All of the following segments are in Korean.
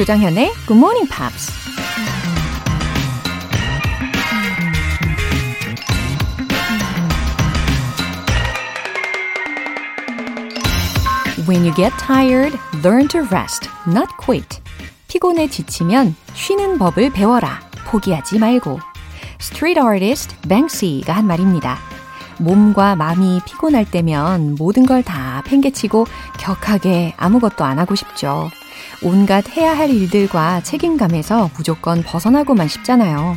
조장현의 Good Morning Pops. When you get tired, learn to rest, not quit. 피곤에 지치면 쉬는 법을 배워라. 포기하지 말고. 스트리트 아티스트 뱅시가 한 말입니다. 몸과 마음이 피곤할 때면 모든 걸 다 팽개치고 격하게 아무것도 안 하고 싶죠. 온갖 해야 할 일들과 책임감에서 무조건 벗어나고만 싶잖아요.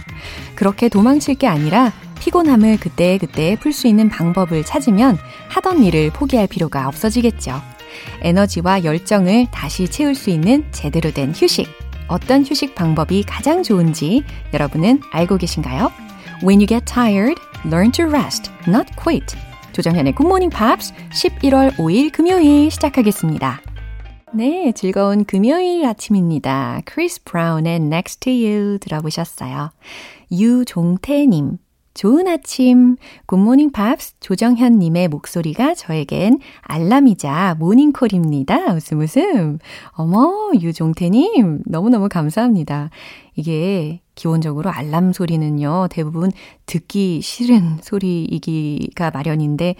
그렇게 도망칠 게 아니라 피곤함을 그때그때 풀 수 있는 방법을 찾으면 하던 일을 포기할 필요가 없어지겠죠. 에너지와 열정을 다시 채울 수 있는 제대로 된 휴식. 어떤 휴식 방법이 가장 좋은지 여러분은 알고 계신가요? When you get tired, learn to rest, not quit. 조정현의 Good Morning Pops 11월 5일 금요일 시작하겠습니다. 네, 즐거운 금요일 아침입니다. 크리스 브라운의 Next to You 들어보셨어요. 유종태님, 좋은 아침. 굿모닝 팝스 조정현님의 목소리가 저에겐 알람이자 모닝콜입니다. 웃음 웃음. 어머, 유종태님, 너무너무 감사합니다. 이게 기본적으로 알람 소리는요, 대부분 듣기 싫은 소리이기가 마련인데,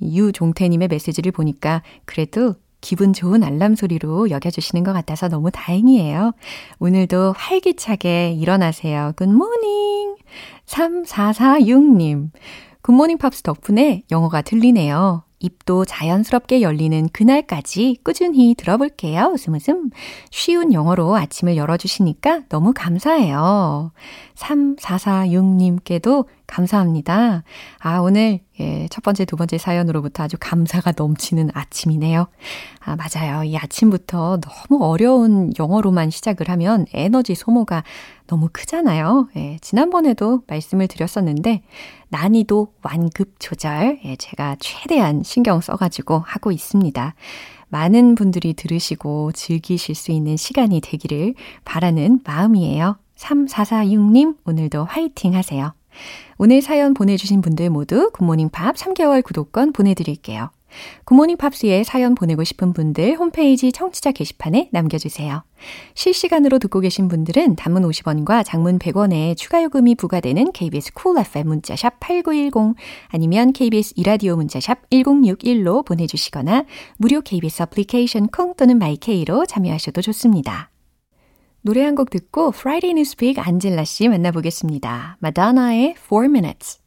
유종태님의 메시지를 보니까 그래도 기분 좋은 알람 소리로 여겨주시는 것 같아서 너무 다행이에요. 오늘도 활기차게 일어나세요. 굿모닝! 3446님. 굿모닝 팝스 덕분에 영어가 들리네요. 입도 자연스럽게 열리는 그날까지 꾸준히 들어볼게요. 웃음 웃음. 쉬운 영어로 아침을 열어주시니까 너무 감사해요. 3446님께도 감사합니다. 아, 오늘 예, 첫 번째, 두 번째 사연으로부터 아주 감사가 넘치는 아침이네요. 아, 맞아요. 이 아침부터 너무 어려운 영어로만 시작을 하면 에너지 소모가 너무 크잖아요. 예, 지난번에도 말씀을 드렸었는데 난이도 완급 조절 예, 제가 최대한 신경 써가지고 하고 있습니다. 많은 분들이 들으시고 즐기실 수 있는 시간이 되기를 바라는 마음이에요. 3446님 오늘도 화이팅 하세요. 오늘 사연 보내주신 분들 모두 굿모닝 팝 3개월 구독권 보내드릴게요. 굿모닝 팝스에 사연 보내고 싶은 분들 홈페이지 청취자 게시판에 남겨주세요. 실시간으로 듣고 계신 분들은 단문 50원과 장문 100원에 추가 요금이 부과되는 KBS Cool FM 문자샵 8910 아니면 KBS 이라디오 문자샵 1061로 보내주시거나 무료 KBS 애플리케이션 콩 또는 마이케이로 참여하셔도 좋습니다. 노래 한 곡 듣고 프라이데이 뉴스픽 안젤라 씨 만나보겠습니다. 마다나의 4 Minutes.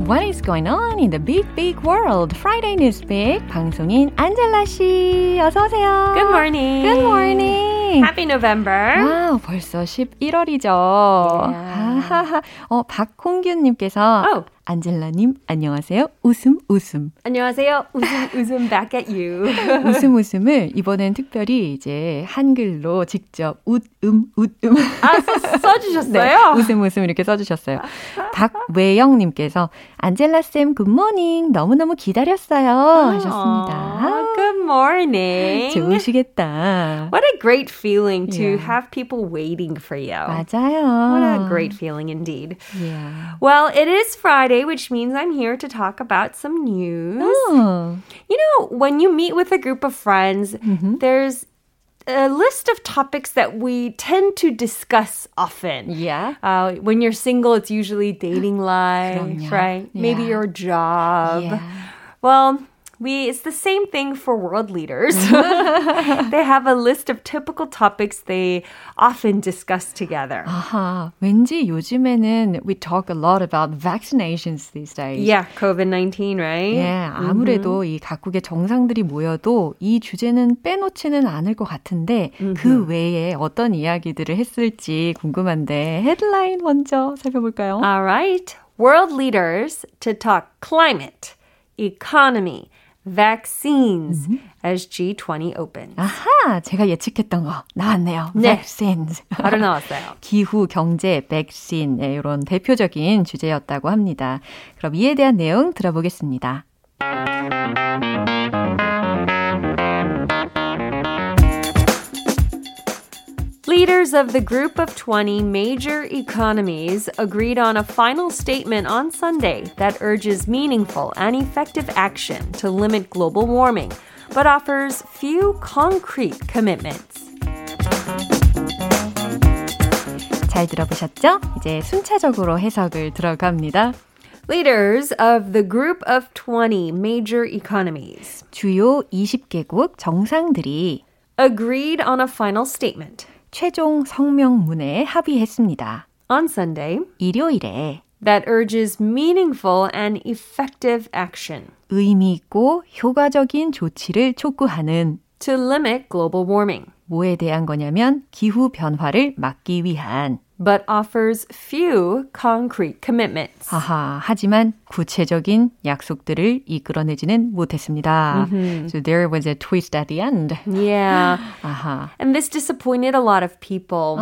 What is going on in the big, big world? Friday Newspeak 방송인 안젤라 씨, 어서 오세요. Good morning. Good morning. Happy November. 아, 벌써 11월이죠. Yeah. 박홍균님께서 oh. 안젤라님, 안녕하세요. 웃음, 웃음. 안녕하세요. 웃음, 웃음, back at you. 웃음, 웃음을 이번엔 특별히 이제 한글로 직접 웃음. 아, 써주셨어요? 네, 웃음, 웃음 이렇게 써주셨어요. 박외영님께서 안젤라쌤 굿모닝 너무너무 기다렸어요 하셨습니다. Good morning. 좋으시겠다. What a great feeling to yeah. have people waiting for you. 맞아요. What a great feeling indeed. Yeah. Well, it is Friday. Which means I'm here to talk about some news. Oh. You know, when you meet with a group of friends, mm-hmm. there's a list of topics that we tend to discuss often. Yeah. When you're single, it's usually dating life, right? Yeah. Maybe your job. Yeah. Well, it's the same thing for world leaders. They have a list of typical topics they often discuss together. 아하, 왠지 요즘에는 we talk a lot about vaccinations these days. Yeah, COVID-19, right? Yeah, 아무래도 mm-hmm. 이 각국의 정상들이 모여도 이 주제는 빼놓지는 않을 것 같은데 mm-hmm. 그 외에 어떤 이야기들을 했을지 궁금한데 헤드라인 먼저 살펴볼까요? All right. World leaders to talk climate, economy, vaccines as G20 opens. 아하, 제가 예측했던 거 나왔네요. 네. vaccines. 바로 나왔어요. 기후, 경제, 백신 네, 이런 대표적인 주제였다고 합니다. 그럼 이에 대한 내용 들어보겠습니다. Leaders Leaders of the Group of 20 major economies agreed on a final statement on Sunday that urges meaningful and effective action to limit global warming, but offers few concrete commitments. 잘 들어보셨죠? 이제 순차적으로 해석을 들어갑니다. Leaders of the Group of 20 major economies. 주요 20개국 정상들이 agreed on a final statement. 최종 성명문에 합의했습니다. On Sunday, 일요일에 that urges meaningful and effective action. 의미 있고 효과적인 조치를 촉구하는 to limit global warming. 뭐에 대한 거냐면 기후 변화를 막기 위한 but offers few concrete commitments. 아하, 하지만 구체적인 약속들을 이끌어내지는 못했습니다. Mm-hmm. So there was a twist at the end. Yeah. 아하. And this disappointed a lot of people.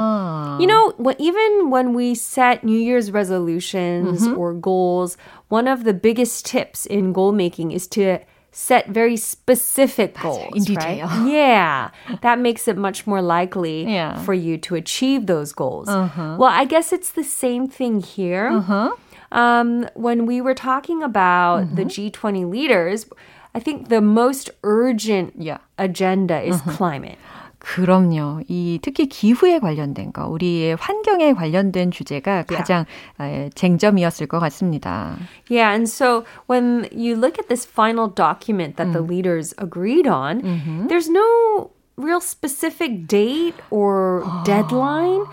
You know, even when we set New Year's resolutions mm-hmm. or goals, one of the biggest tips in goal making is to set very specific goals, in detail. Right? Yeah, that makes it much more likely yeah. for you to achieve those goals. Uh-huh. Well, I guess it's the same thing here. Uh-huh. When we were talking about uh-huh. the G20 leaders, I think the most urgent yeah. agenda is uh-huh. climate. 그럼요. 이 특히 기후에 관련된 거, 우리의 환경에 관련된 주제가 가장 yeah. 쟁점이었을 것 같습니다. Yeah, and so when you look at this final document that the leaders agreed on, mm-hmm. there's no real specific date or deadline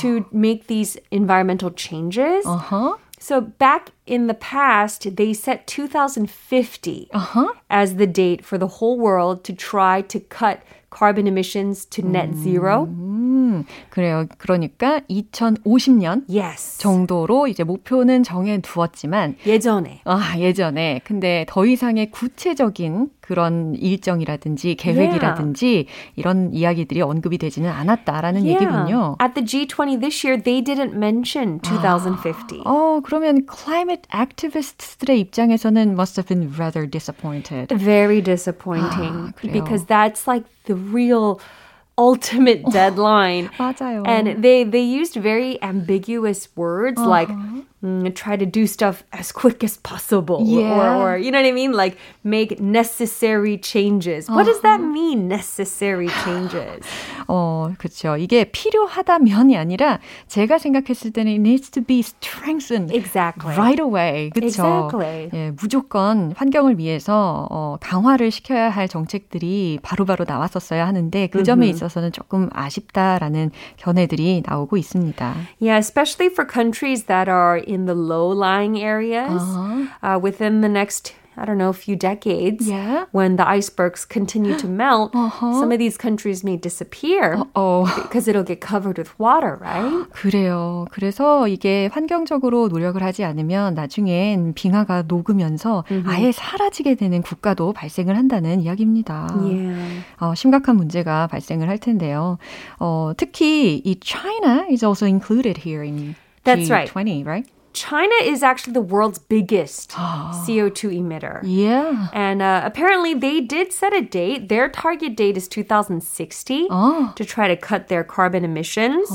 to make these environmental changes. Uh-huh. So back in the past, they set 2050 uh-huh. as the date for the whole world to try to cut carbon emissions to net zero. 그래요. 그러니까 2050년 yes. 정도로 이제 목표는 정해두었지만 예전에. 예전에. 근데 더 이상의 구체적인 그런 일정이라든지 계획이라든지 yeah. 이런 이야기들이 언급이 되지는 않았다라는 yeah. 얘기군요. At the G20 this year, they didn't mention 2050. 그러면 climate activists들의 입장에서는 must have been rather disappointed. Very disappointing. Because that's like the real ultimate deadline. 맞아요. And they used very ambiguous words like try to do stuff as quick as possible yeah. or you know what I mean? Like make necessary changes. What does that mean, necessary changes? 그렇죠. 이게 필요하다면이 아니라 제가 생각했을 때는 it needs to be strengthened exactly. right away. 그렇죠. Exactly. 예, 무조건 환경을 위해서 강화를 시켜야 할 정책들이 바로바로 나왔었어야 하는데 그 점에 있어서는 조금 아쉽다라는 견해들이 나오고 있습니다. Yeah, especially for countries that are in the low-lying areas within the next, I don't know, few decades, yeah. when the icebergs continue to melt, some of these countries may disappear because it'll get covered with water, right? 그래요. 그래서 이게 환경적으로 노력을 하지 않으면 나중엔 빙하가 녹으면서 아예 사라지게 되는 국가도 발생을 한다는 이야기입니다. Yeah. 심각한 문제가 발생을 할 텐데요. 특히 이 China is also included here in That's right. G20, right? China is actually the world's biggest CO2 emitter. Yeah. And apparently they did set a date. Their target date is 2060 to try to cut their carbon emissions.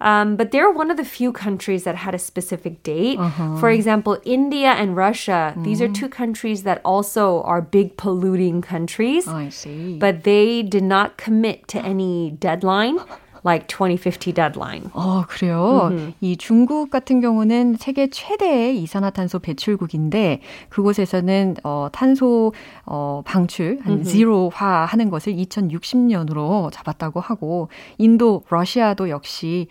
But they're one of the few countries that had a specific date. Uh-huh. For example, India and Russia, these are two countries that also are big polluting countries. I see. But they did not commit to any deadline. Like 2050 deadline. 그래요? 이 중국 같은 경우는 세계 최대의 이산화탄소 배출국인데 그곳에서는 탄소 방출, 한 제로화하는 것을 2060년으로 잡았다고 하고 인도, 러시아도 역시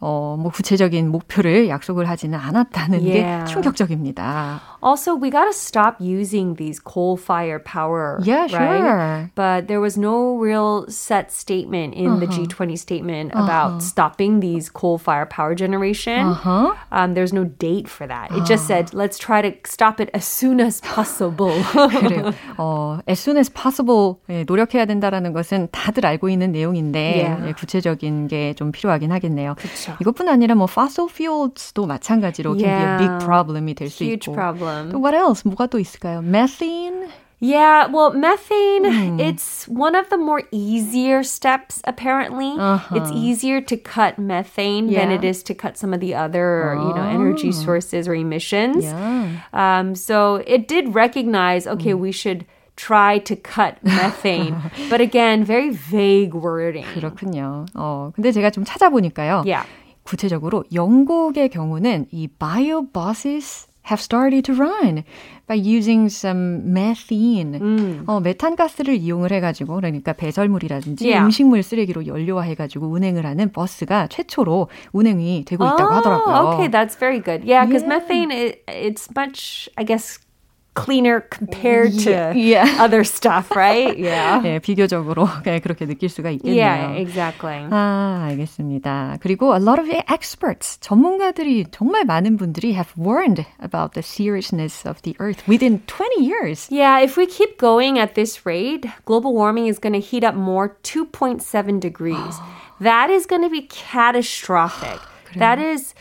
뭐 구체적인 목표를 약속을 하지는 않았다는 yeah. 게 충격적입니다. Also, we got to stop using these coal-fired power, yeah, sure. right? But there was no real set statement in the G20 statement about stopping these coal-fired power generation. There's no date for that. It just said, let's try to stop it as soon as possible. 그래요. As soon as possible 노력해야 된다라는 것은 다들 알고 있는 내용인데 yeah. 구체적인 게 좀 필요하긴 하겠네요. 그쵸. 이것뿐 아니라 뭐 fossil fuels도 마찬가지로 can be a big problem이 될 수 있고. Huge problem. What else? 뭐가 또 있을까요? Methane? Yeah, well, methane, it's one of the more easier steps, apparently. Uh-huh. It's easier to cut methane than it is to cut some of the other, you know, energy sources or emissions. Yeah. So it did recognize, okay, we should try to cut methane. But again, very vague wording. 그렇군요. 근데 제가 좀 찾아보니까요. Yeah. 구체적으로 영국의 경우는 이 biobuses have started to run by using some methane. 메탄가스를 이용을 해가지고, 그러니까 배설물이라든지 음식물 쓰레기로 연료화해가지고 운행을 하는 버스가 최초로 운행이 되고 있다고 하더라고요. Okay, that's very good. Yeah, because methane, it's much, I guess, cleaner compared to other stuff, right? Yeah. 네, 비교적으로 그렇게 느낄 수가 있겠네요. Yeah, exactly. 아, 알겠습니다. 그리고 a lot of experts, 전문가들이 정말 많은 분들이 have warned about the seriousness of the earth within 20 years. Yeah, if we keep going at this rate, global warming is going to heat up more 2.7 degrees. That is going to be catastrophic. That is...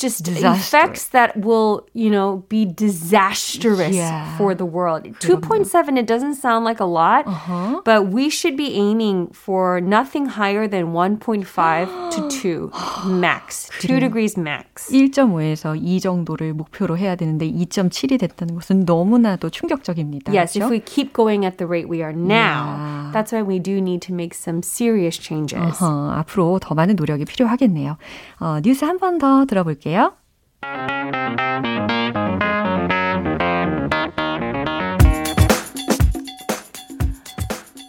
just disaster. Effects that will, you know, be disastrous for the world. 2.7, it doesn't sound like a lot, but we should be aiming for nothing higher than 1.5 to 2 max. 2 degrees max. 1.5에서 2 정도를 목표로 해야 되는데 2.7이 됐다는 것은 너무나도 충격적입니다. Yes, 그렇죠? If we keep going at the rate we are now, that's why we do need to make some serious changes. 앞으로 더 많은 노력이 필요하겠네요. 뉴스 한 번 더 들어볼게요.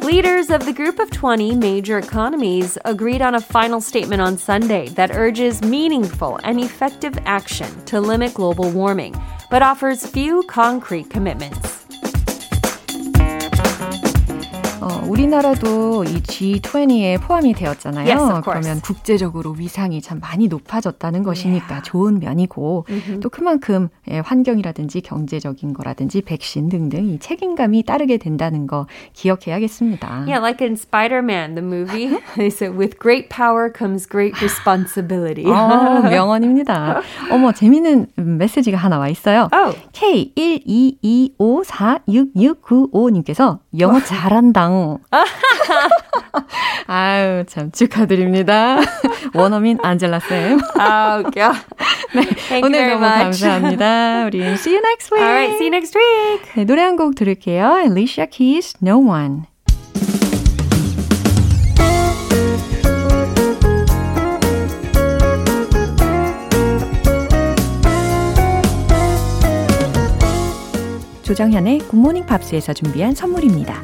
Leaders of the Group of 20 major economies agreed on a final statement on Sunday that urges meaningful and effective action to limit global warming, but offers few concrete commitments. 우리나라도 이 G20에 포함이 되었잖아요. Yes, of course. 그러면 국제적으로 위상이 참 많이 높아졌다는 것이니까 좋은 면이고 또 그만큼 환경이라든지 경제적인 거라든지 백신 등등 이 책임감이 따르게 된다는 거 기억해야겠습니다. Yeah, like in Spider-Man, the movie, they said, with great power comes great responsibility. 명언입니다. 어머, 재미있는 메시지가 하나 와 있어요. Oh. K122546695님께서 영어 잘한다. 아유, 참 축하드립니다. 원어민 안젤라 쌤. 아우, 웃겨. 네, Thank 오늘 you very 너무 much. 감사합니다. 우리 see you next week. All right, see you next week. 네, 노래 한 곡 들을게요. Alicia Keys, No One. 조정현의 굿모닝 팝스에서 준비한 선물입니다.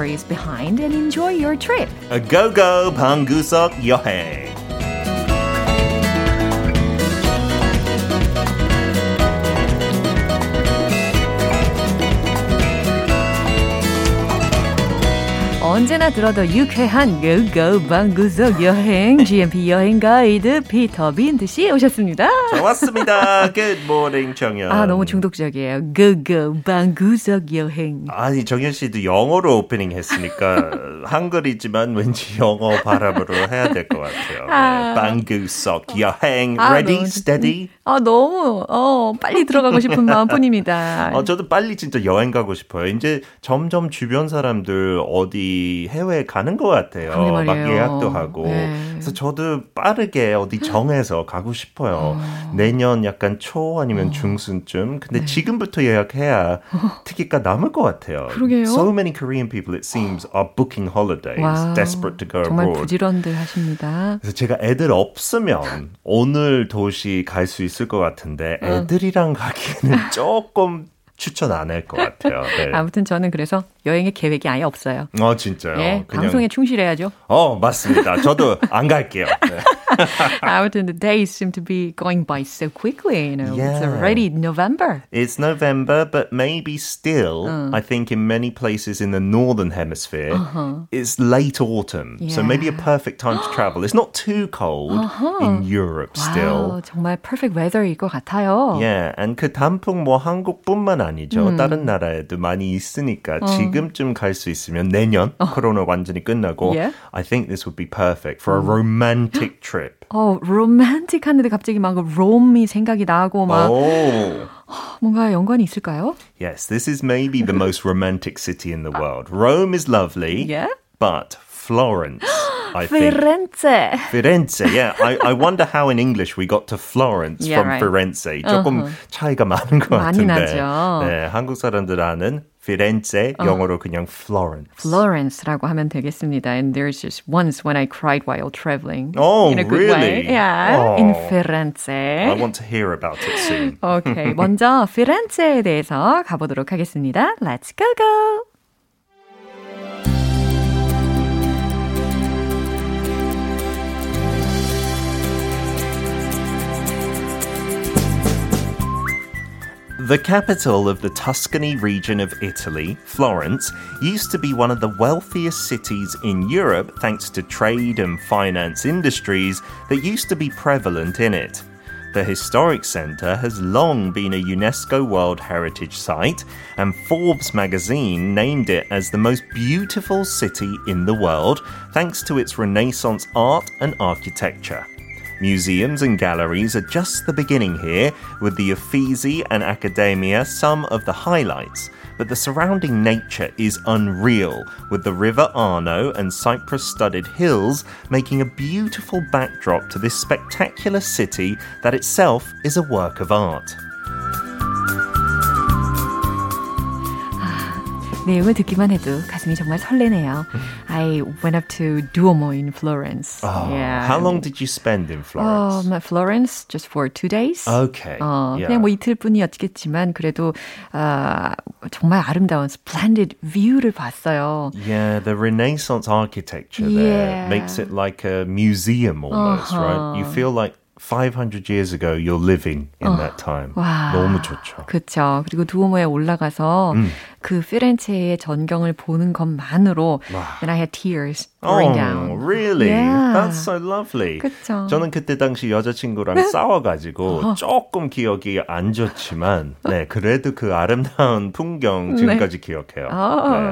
Is behind and enjoy your trip. A go-go 방구석 여행. 언제나 들어도 유쾌한 go-go 방구석 여행 GMP 여행 가이드 피터 빈드 씨 오셨습니다. 좋았습니다. Good morning, 정연. 아, 너무 중독적이에요. go-go 방구석 여행. 아니, 정연 씨도 영어로 오프닝 했으니까 한글이지만 왠지 영어 발음으로 해야 될 것 같아요. 네, 방구석 여행. Ready, steady? 아, 너무 빨리 들어가고 싶은 마음뿐입니다. 저도 빨리 진짜 여행 가고 싶어요. 이제 점점 주변 사람들 어디 해외에 가는 것 같아요. 막 예약도 하고. 네. 그래서 저도 빠르게 어디 정해서 가고 싶어요. 내년 약간 초 아니면 중순쯤. 근데 지금부터 예약해야 티켓값 남을 것 같아요. 그러게요. So many Korean people, it seems, are booking holidays, 와우, desperate to go abroad. 정말 부지런들 하십니다. 그래서 제가 애들 없으면 오늘 도시 갈 수 있을 것 같은데 애들이랑 가기에는 조금 추천 안 할 것 같아요. 네. 아무튼 저는 그래서 여행의 계획이 아예 없어요. 진짜요? 네, 그냥... 방송에 충실해야죠. 맞습니다. 저도 안 갈게요. 네. Amutin, the days seem to be going by so quickly. You know, yeah. It's already November. It's November, but maybe still, I think in many places in the northern hemisphere, it's late autumn. Yeah. So maybe a perfect time to travel. It's not too cold in Europe still. Wow, 정말 perfect weather일 것 같아요. Yeah, and 그 단풍 뭐 한국뿐만 아니죠. 다른 나라에도 많이 있으니까 지금쯤 갈 수 있으면 내년 코로나 완전히 끝나고 yeah. I think this would be perfect for a romantic trip. 로맨틱 하는데 갑자기 막 롬이 생각이 나고 막 뭔가 연관이 있을까요? Yes, this is maybe the most romantic city in the world. Rome is lovely, yeah? but Florence, I think. Firenze, yeah. I wonder how in English we got to Florence yeah, from right. Firenze. 조금 차이가 많은 것 같은데. 많이 나죠. 네, 한국 사람들 아는 Firenze, 영어로 그냥 Florence. Florence라고 하면 되겠습니다. And there's just once when I cried while traveling. Oh, in a good really? Way. Yeah, in Firenze. I want to hear about it soon. Okay, 먼저 Firenze에 대해서 가보도록 하겠습니다. Let's go, go! The capital of the Tuscany region of Italy, Florence, used to be one of the wealthiest cities in Europe thanks to trade and finance industries that used to be prevalent in it. The historic centre has long been a UNESCO World Heritage Site, and Forbes magazine named it as the most beautiful city in the world thanks to its Renaissance art and architecture. Museums and galleries are just the beginning here, with the Uffizi and Accademia some of the highlights. But the surrounding nature is unreal, with the river Arno and cypress-studded hills making a beautiful backdrop to this spectacular city that itself is a work of art. 내용을 듣기만 해도 가슴이 정말 설레네요. I went up to Duomo in Florence. Yeah. How long did you spend in Florence? Florence just for 2 days. Okay. 그냥 뭐 이틀뿐이었겠지만 그래도 정말 아름다운 splendid view를 봤어요. Yeah, the Renaissance architecture there makes it like a museum almost, right? You feel like 500 years ago, you're living in that time. 와, 너무 좋죠. 그렇죠. 그리고 두오모에 올라가서 그 피렌체의 전경을 보는 것만으로 와. Then I had tears pouring down. Really? Yeah. That's so lovely. 그쵸. 저는 그때 당시 여자친구랑 싸워가지고 조금 기억이 안 좋지만 네, 그래도 그 아름다운 풍경 지금까지 네. 기억해요.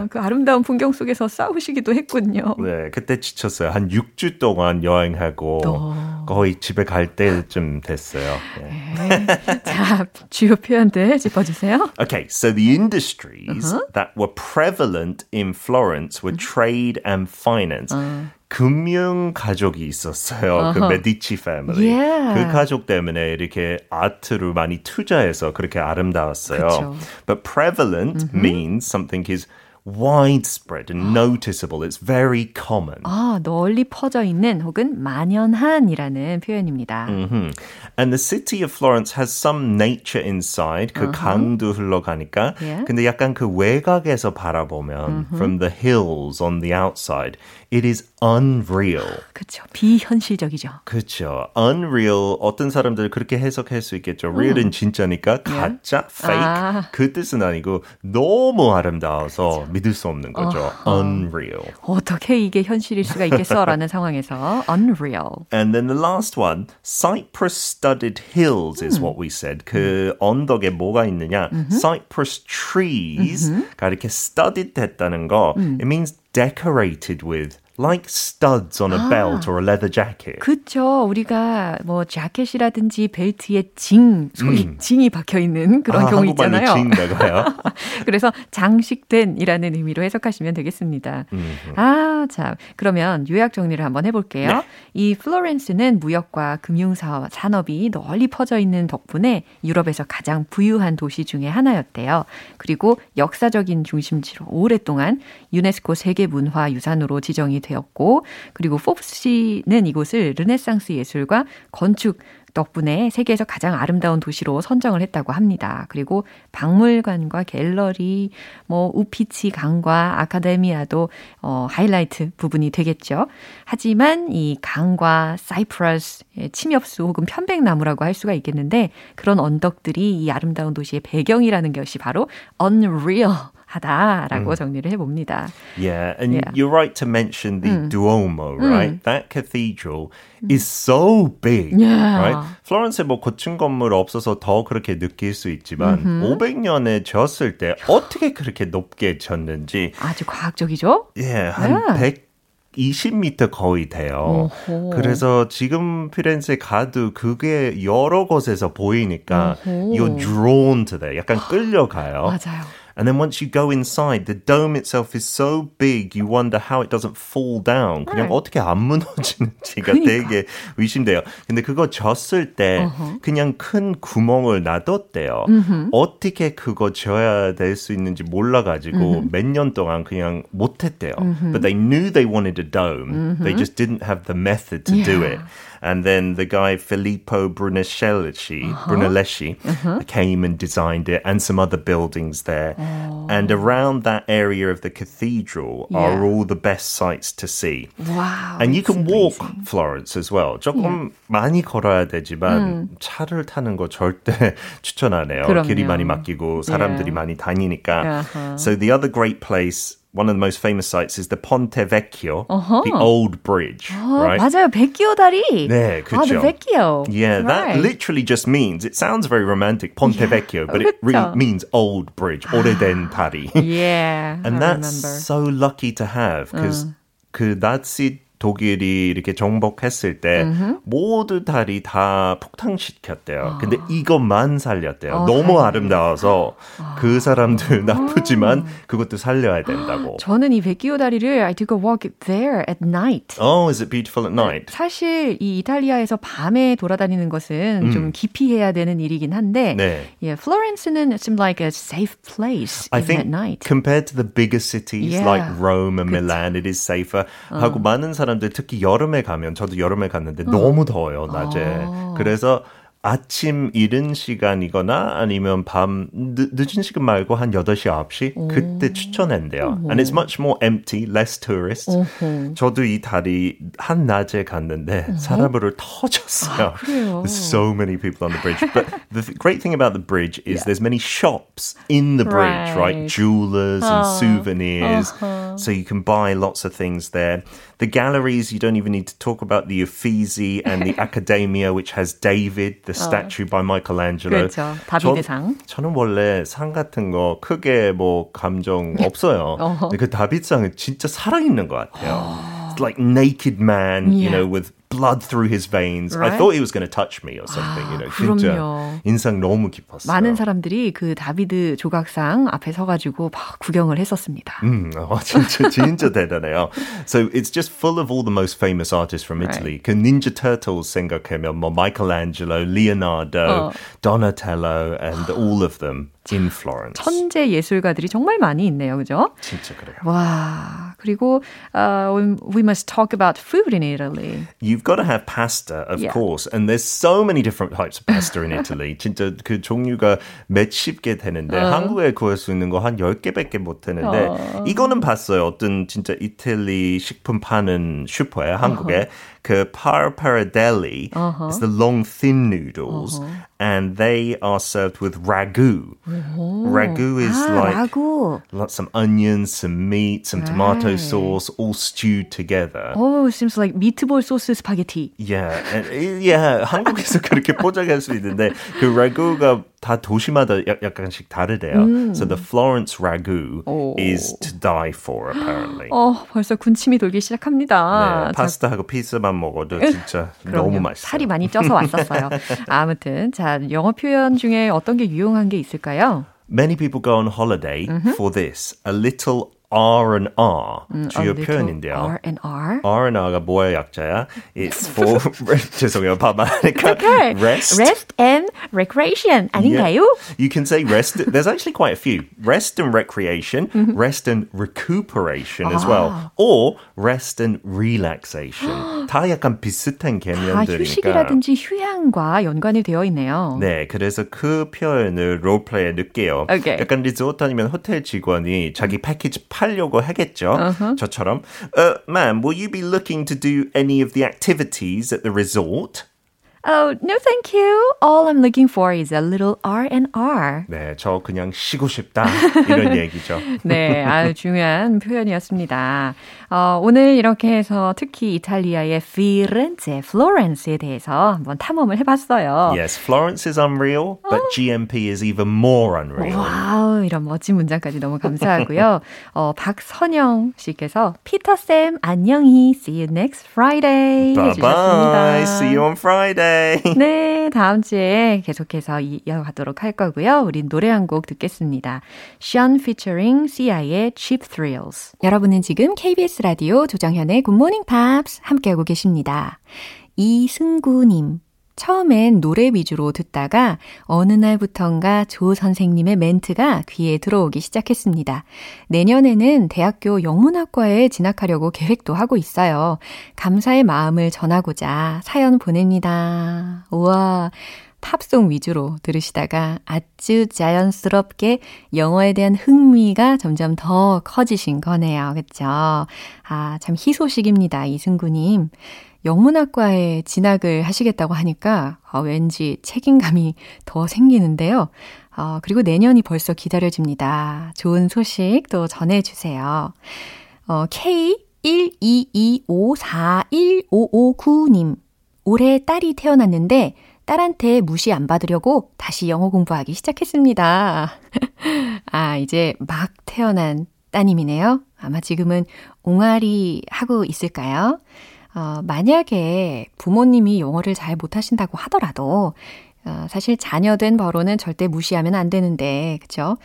네. 그 아름다운 풍경 속에서 싸우시기도 했군요. 네, 그때 지쳤어요. 한 6주 동안 여행하고 거의 집에 갈 때쯤 됐어요. 네. 자, 주요 표현들 짚어주세요. Okay, so the industries that were prevalent in Florence were trade and finance. 금융 가족이 있었어요. 그 메디치 패밀리. Yeah. 그 가족 때문에 이렇게 아트로 많이 투자해서 그렇게 아름다웠어요. 그쵸. But prevalent means something is widespread and noticeable. It's very common. 널리 퍼져 있는 혹은 만연한이라는 표현입니다. And the city of Florence has some nature inside. 그 강도 흘러가니까. Yeah. 근데 약간 그 외곽에서 바라보면 from the hills on the outside, it is unreal. 그렇죠. 비현실적이죠. 그렇죠. Unreal. 어떤 사람들 그렇게 해석할 수 있겠죠. Real은 진짜니까 가짜, fake. 그 뜻은 아니고 너무 아름다워서 그쵸. 믿을 수 없는 거죠. Unreal. 어떻게 이게 현실일 수가 있겠어라는 상황에서 unreal. And then the last one, cypress-studded hills is what we said. 그 언덕에 뭐가 있느냐? Cypress trees가 이렇게 studded 됐다는 거. It means decorated with. Like studs on a belt or a leather jacket. 그렇죠. 우리가 뭐 자켓이라든지 벨트에 징, 소위 징이 박혀있는 그런 경우 있잖아요. 징인가요? 그래서 장식된이라는 의미로 해석하시면 되겠습니다. 자, 그러면 요약 정리를 한번 해볼게요. 네. 이 플로렌스는 무역과 금융사업, 산업이 널리 퍼져 있는 덕분에 유럽에서 가장 부유한 도시 중에 하나였대요. 그리고 역사적인 중심지로 오랫동안 유네스코 세계문화유산으로 지정이 되었고 그리고 포브스는 이곳을 르네상스 예술과 건축 덕분에 세계에서 가장 아름다운 도시로 선정을 했다고 합니다. 그리고 박물관과 갤러리, 뭐 우피치 강과 아카데미아도 하이라이트 부분이 되겠죠. 하지만 이 강과 사이프러스, 침엽수 혹은 편백나무라고 할 수가 있겠는데 그런 언덕들이 이 아름다운 도시의 배경이라는 것이 바로 unreal. 하다라고 정리를 해봅니다. Yeah, and yeah. you're right to mention the Duomo, right? That cathedral is so big, yeah. right? Florence에 뭐 고층 건물 없어서 더 그렇게 느낄 수 있지만 500년에 지었을 때 어떻게 그렇게 높게 지었는지 아주 과학적이죠? Yeah, 한 120m 거의 돼요. 오호. 그래서 지금 피렌체 가도 그게 여러 곳에서 보이니까 you're drawn to that. 약간 끌려가요. 맞아요. And then once you go inside, the dome itself is so big, you wonder how it doesn't fall down. 그냥 어떻게 안 무너지는지가 되게 의심돼요. 근데 그거 졌을 때 그냥 큰 구멍을 놔뒀대요. 어떻게 그거 져야 될 수 있는지 몰라가지고 몇 년 동안 그냥 못했대요. But they knew they wanted a dome. They just didn't have the method to yeah. do it. And then the guy Filippo Brunelleschi came and designed it and some other buildings there. Oh. And around that area of the cathedral yeah. are all the best sights to see. Wow. And you can walk amazing. Florence as well. 조금 yeah. 많이 걸어야 되지만 차를 타는 거 절대 추천 안 해요. 그럼요. 길이 많이 막히고 사람들이 yeah. 많이 다니니까. Uh-huh. So the other great place One of the most famous sites is the Ponte Vecchio, the old bridge, right? 맞아요, 베키오 다리. 네, 그렇죠. The Vecchio. Yeah, right. that literally just means, it sounds very romantic, Ponte yeah, Vecchio, but 그렇죠. it really means old bridge, 오래된 다리. yeah, And that's so lucky to have, because 그 나치 독일이 이렇게 정복했을 때 모두 다리 다 폭탄시켰대요. 근데 이것만 살렸대요. 너무 아름다워서 그 사람들 나쁘지만 그것도 살려야 된다고. 저는 이 베키오 다리를 I took a walk there at night. Oh, is it beautiful at night? 사실 이 이탈리아에서 밤에 돌아다니는 것은 좀 기피해야 되는 일이긴 한데 네. yeah, Florence는 it seemed like a safe place I think at night. Compared to the bigger cities yeah. like Rome and Milan, it is safer. 하고 많은 사람들 특히 여름에 가면 저도 여름에 갔는데 너무 더워요 낮에 그래서 아침 이른 시간이거나 아니면 밤 늦은 시간 말고 한 8시, 9시 그때 추천한대요. And it's much more empty, less tourists. 저도 이 다리 한낮에 갔는데 사람으로 터졌어요. There's so many people on the bridge. But the great thing about the bridge is yeah. there's many shops in the bridge, right? Jewelers and souvenirs. So you can buy lots of things there. The galleries, you don't even need to talk about the Uffizi and the Accademia, which has David, the statue by Michelangelo. 그렇죠. 다비드 상. 저는 원래 상 같은 거 크게 뭐 감정 없어요. 근데 그 다비드 상은 진짜 살아있는 것 같아요. It's like naked man, yeah. you know, with blood through his veins. Right? I thought he was going to touch me or something. You know, 진짜 인상 너무 깊었어요. 많은 사람들이 그 다비드 조각상 앞에 서가지고 막 구경을 했었습니다. 진짜 대단해요. So it's just full of all the most famous artists from Italy. Right. 그 Ninja Turtles 생각하면 뭐 Michelangelo, Leonardo, Donatello, and all of them. In Florence. 천재 예술가들이 정말 많이 있네요, 그죠? 진짜 그래요. 와, 그리고 we must talk about food in Italy. You've got to have pasta, of yeah. course, and there's so many different types of pasta in Italy. 진짜 그 종류가 몇십 개 되는데 한국에 구할 수 있는 거 한 10개밖에 못 되는데 이거는 봤어요. 어떤 진짜 이탈리 식품 파는 슈퍼에 한국에 그 parparedelli is the long thin noodles. And they are served with ragu. Ragu is like some onions, some meat, some tomato sauce, all stewed together. Oh, it seems like meatball sauce spaghetti. Yeah, yeah. 한국에서 그렇게 포장할 수 있는데 그 ragu가 다 도시마다 약간씩 다르대요. So the Florence ragu is to die for, apparently. 벌써 군침이 돌기 시작합니다. 네, 파스타하고 피자만 먹어도 진짜 너무 맛있어요. 살이 많이 쪄서 왔었어요. 아무튼 자. 영어 표현 중에 어떤 게 유용한 게 있을까요? Many people go on holiday for this. A little R&R. 주요 표현인데요. R&R. R&R가 뭐의 약자야? It's for... 죄송해요. 밥 안 하니까. Rest. Rest and recreation 아닌가요? Yeah. You can say rest. There's actually quite a few. Rest and recreation, mm-hmm. rest and recuperation as well. Or rest and relaxation. 다 약간 비슷한 개념들이니까. 다 휴식이라든지 휴양과 연관이 되어 있네요. 네, 그래서 그 표현을 롤플레이에 넣을게요. Okay. 약간 리조트 아니면 호텔 직원이 자기 패키지 팔려고 하겠죠. Uh-huh. 저처럼. Ma'am, will you be looking to do any of the activities at the resort? Oh, no thank you. All I'm looking for is a little R&R. 네, 저 그냥 쉬고 싶다. 이런 얘기죠. 네, 아주 중요한 표현이었습니다. 오늘 이렇게 해서 특히 이탈리아의 피렌체, 플로렌스에 대해서 한번 탐험을 해봤어요. Yes, Florence is unreal, but GMP is even more unreal. 와우, 이런 멋진 문장까지 너무 감사하고요. 박선영 씨께서 피터쌤, 안녕히, see you next Friday. Bye-bye, see you on Friday. 네, 다음 주에 계속해서 이어가도록 할 거고요. 우린 노래 한 곡 듣겠습니다. Sean featuring CI의 Cheap Thrills. 여러분은 지금 KBS 라디오 조정현의 Good Morning Pops 함께하고 계십니다. 이승구님. 처음엔 노래 위주로 듣다가 어느 날부턴가 조 선생님의 멘트가 귀에 들어오기 시작했습니다. 내년에는 대학교 영문학과에 진학하려고 계획도 하고 있어요. 감사의 마음을 전하고자 사연 보냅니다. 우와, 팝송 위주로 들으시다가 아주 자연스럽게 영어에 대한 흥미가 점점 더 커지신 거네요. 그렇죠? 아, 참 희소식입니다. 이승구님. 영문학과에 진학을 하시겠다고 하니까 왠지 책임감이 더 생기는데요. 그리고 내년이 벌써 기다려집니다. 좋은 소식 또 전해주세요. K12225415559님. 올해 딸이 태어났는데 딸한테 무시 안 받으려고 다시 영어 공부하기 시작했습니다. 아, 이제 막 태어난 따님이네요. 아마 지금은 옹알이 하고 있을까요? 만약에 부모님이 영어를 잘 못하신다고 하더라도 사실 자녀된 버로는 절대 무시하면 안 되는데 그렇죠?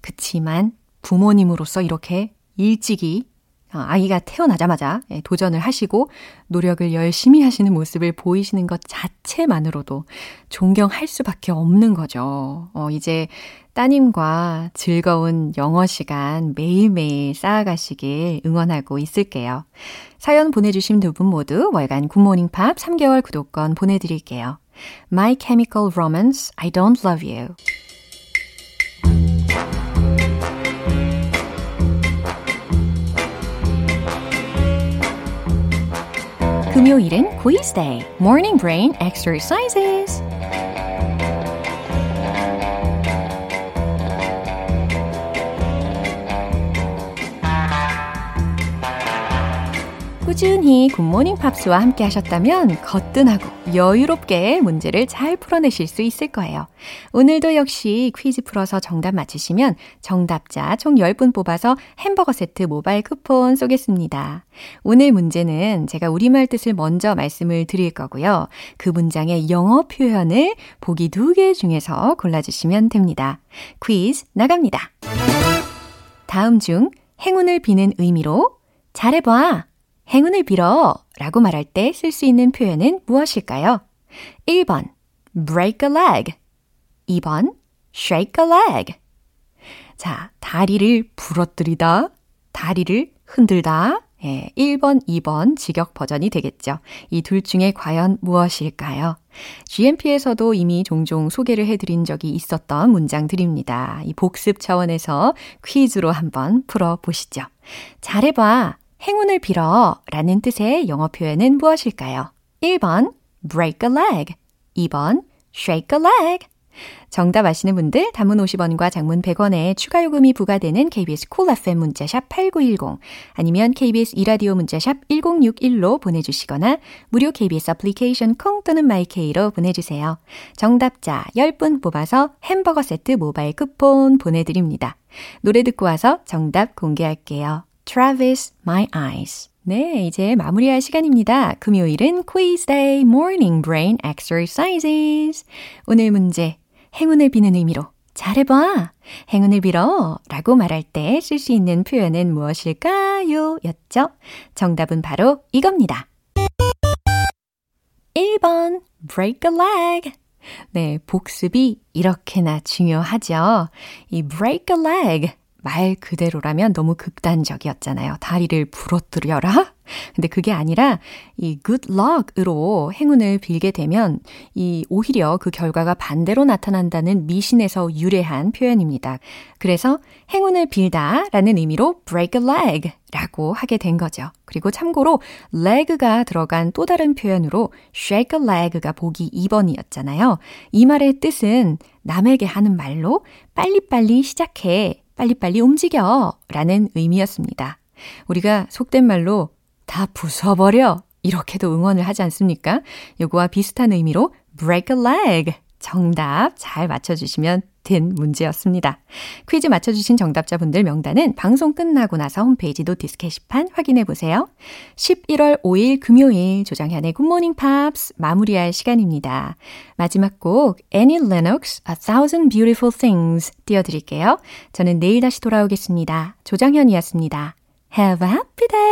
그치만 부모님으로서 이렇게 일찍이 아이가 태어나자마자 도전을 하시고 노력을 열심히 하시는 모습을 보이시는 것 자체만으로도 존경할 수밖에 없는 거죠. 이제 따님과 즐거운 영어 시간 매일매일 쌓아가시길 응원하고 있을게요. 사연 보내주신 두 분 모두 월간 굿모닝팝 3개월 구독권 보내드릴게요. My Chemical Romance, I Don't Love You. 금요일은 quiz day, morning brain exercises. 꾸준히 굿모닝 팝스와 함께 하셨다면 거뜬하고 여유롭게 문제를 잘 풀어내실 수 있을 거예요. 오늘도 역시 퀴즈 풀어서 정답 맞히시면 정답자 총 10분 뽑아서 햄버거 세트 모바일 쿠폰 쏘겠습니다. 오늘 문제는 제가 우리말 뜻을 먼저 말씀을 드릴 거고요. 그 문장의 영어 표현을 보기 2개 중에서 골라주시면 됩니다. 퀴즈 나갑니다. 다음 중 행운을 비는 의미로 잘해봐! 행운을 빌어 라고 말할 때 쓸 수 있는 표현은 무엇일까요? 1번, break a leg. 2번, shake a leg. 자, 다리를 부러뜨리다, 다리를 흔들다. 예, 1번, 2번 직역 버전이 되겠죠. 이 둘 중에 과연 무엇일까요? GMP에서도 이미 종종 소개를 해드린 적이 있었던 문장들입니다. 이 복습 차원에서 퀴즈로 한번 풀어보시죠. 잘해봐. 행운을 빌어 라는 뜻의 영어 표현은 무엇일까요? 1번, break a leg. 2번, shake a leg. 정답 아시는 분들, 단문 50원과 장문 100원에 추가 요금이 부과되는 KBS Cool FM 문자샵 8910 아니면 KBS 이라디오 문자샵 1061로 보내주시거나 무료 KBS 애플리케이션 콩 또는 마이케이로 보내주세요. 정답자 10분 뽑아서 햄버거 세트 모바일 쿠폰 보내드립니다. 노래 듣고 와서 정답 공개할게요. Travis, My Eyes. 네, 이제 마무리할 시간입니다. 금요일은 Quiz Day Morning Brain Exercises. 오늘 문제, 행운을 비는 의미로 잘해봐, 행운을 빌어 라고 말할 때 쓸 수 있는 표현은 무엇일까요? 였죠? 정답은 바로 이겁니다. 1번, break a leg. 네, 복습이 이렇게나 중요하죠. 이 break a leg, 말 그대로라면 너무 극단적이었잖아요. 다리를 부러뜨려라? 근데 그게 아니라 이 good luck으로 행운을 빌게 되면 이 오히려 그 결과가 반대로 나타난다는 미신에서 유래한 표현입니다. 그래서 행운을 빌다라는 의미로 break a leg라고 하게 된 거죠. 그리고 참고로 leg가 들어간 또 다른 표현으로 shake a leg가 보기 2번이었잖아요. 이 말의 뜻은 남에게 하는 말로 빨리빨리 시작해, 빨리빨리 움직여 라는 의미였습니다. 우리가 속된 말로 다 부숴버려 이렇게도 응원을 하지 않습니까? 요거와 비슷한 의미로 break a leg. 정답 잘 맞춰주시면 된 문제였습니다. 퀴즈 맞춰주신 정답자분들 명단은 방송 끝나고 나서 홈페이지 노티스 게시판 확인해보세요. 11월 5일 금요일 조장현의 굿모닝 팝스 마무리할 시간입니다. 마지막 곡 Annie Lennox, A Thousand Beautiful Things 띄워드릴게요. 저는 내일 다시 돌아오겠습니다. 조장현이었습니다. Have a happy day!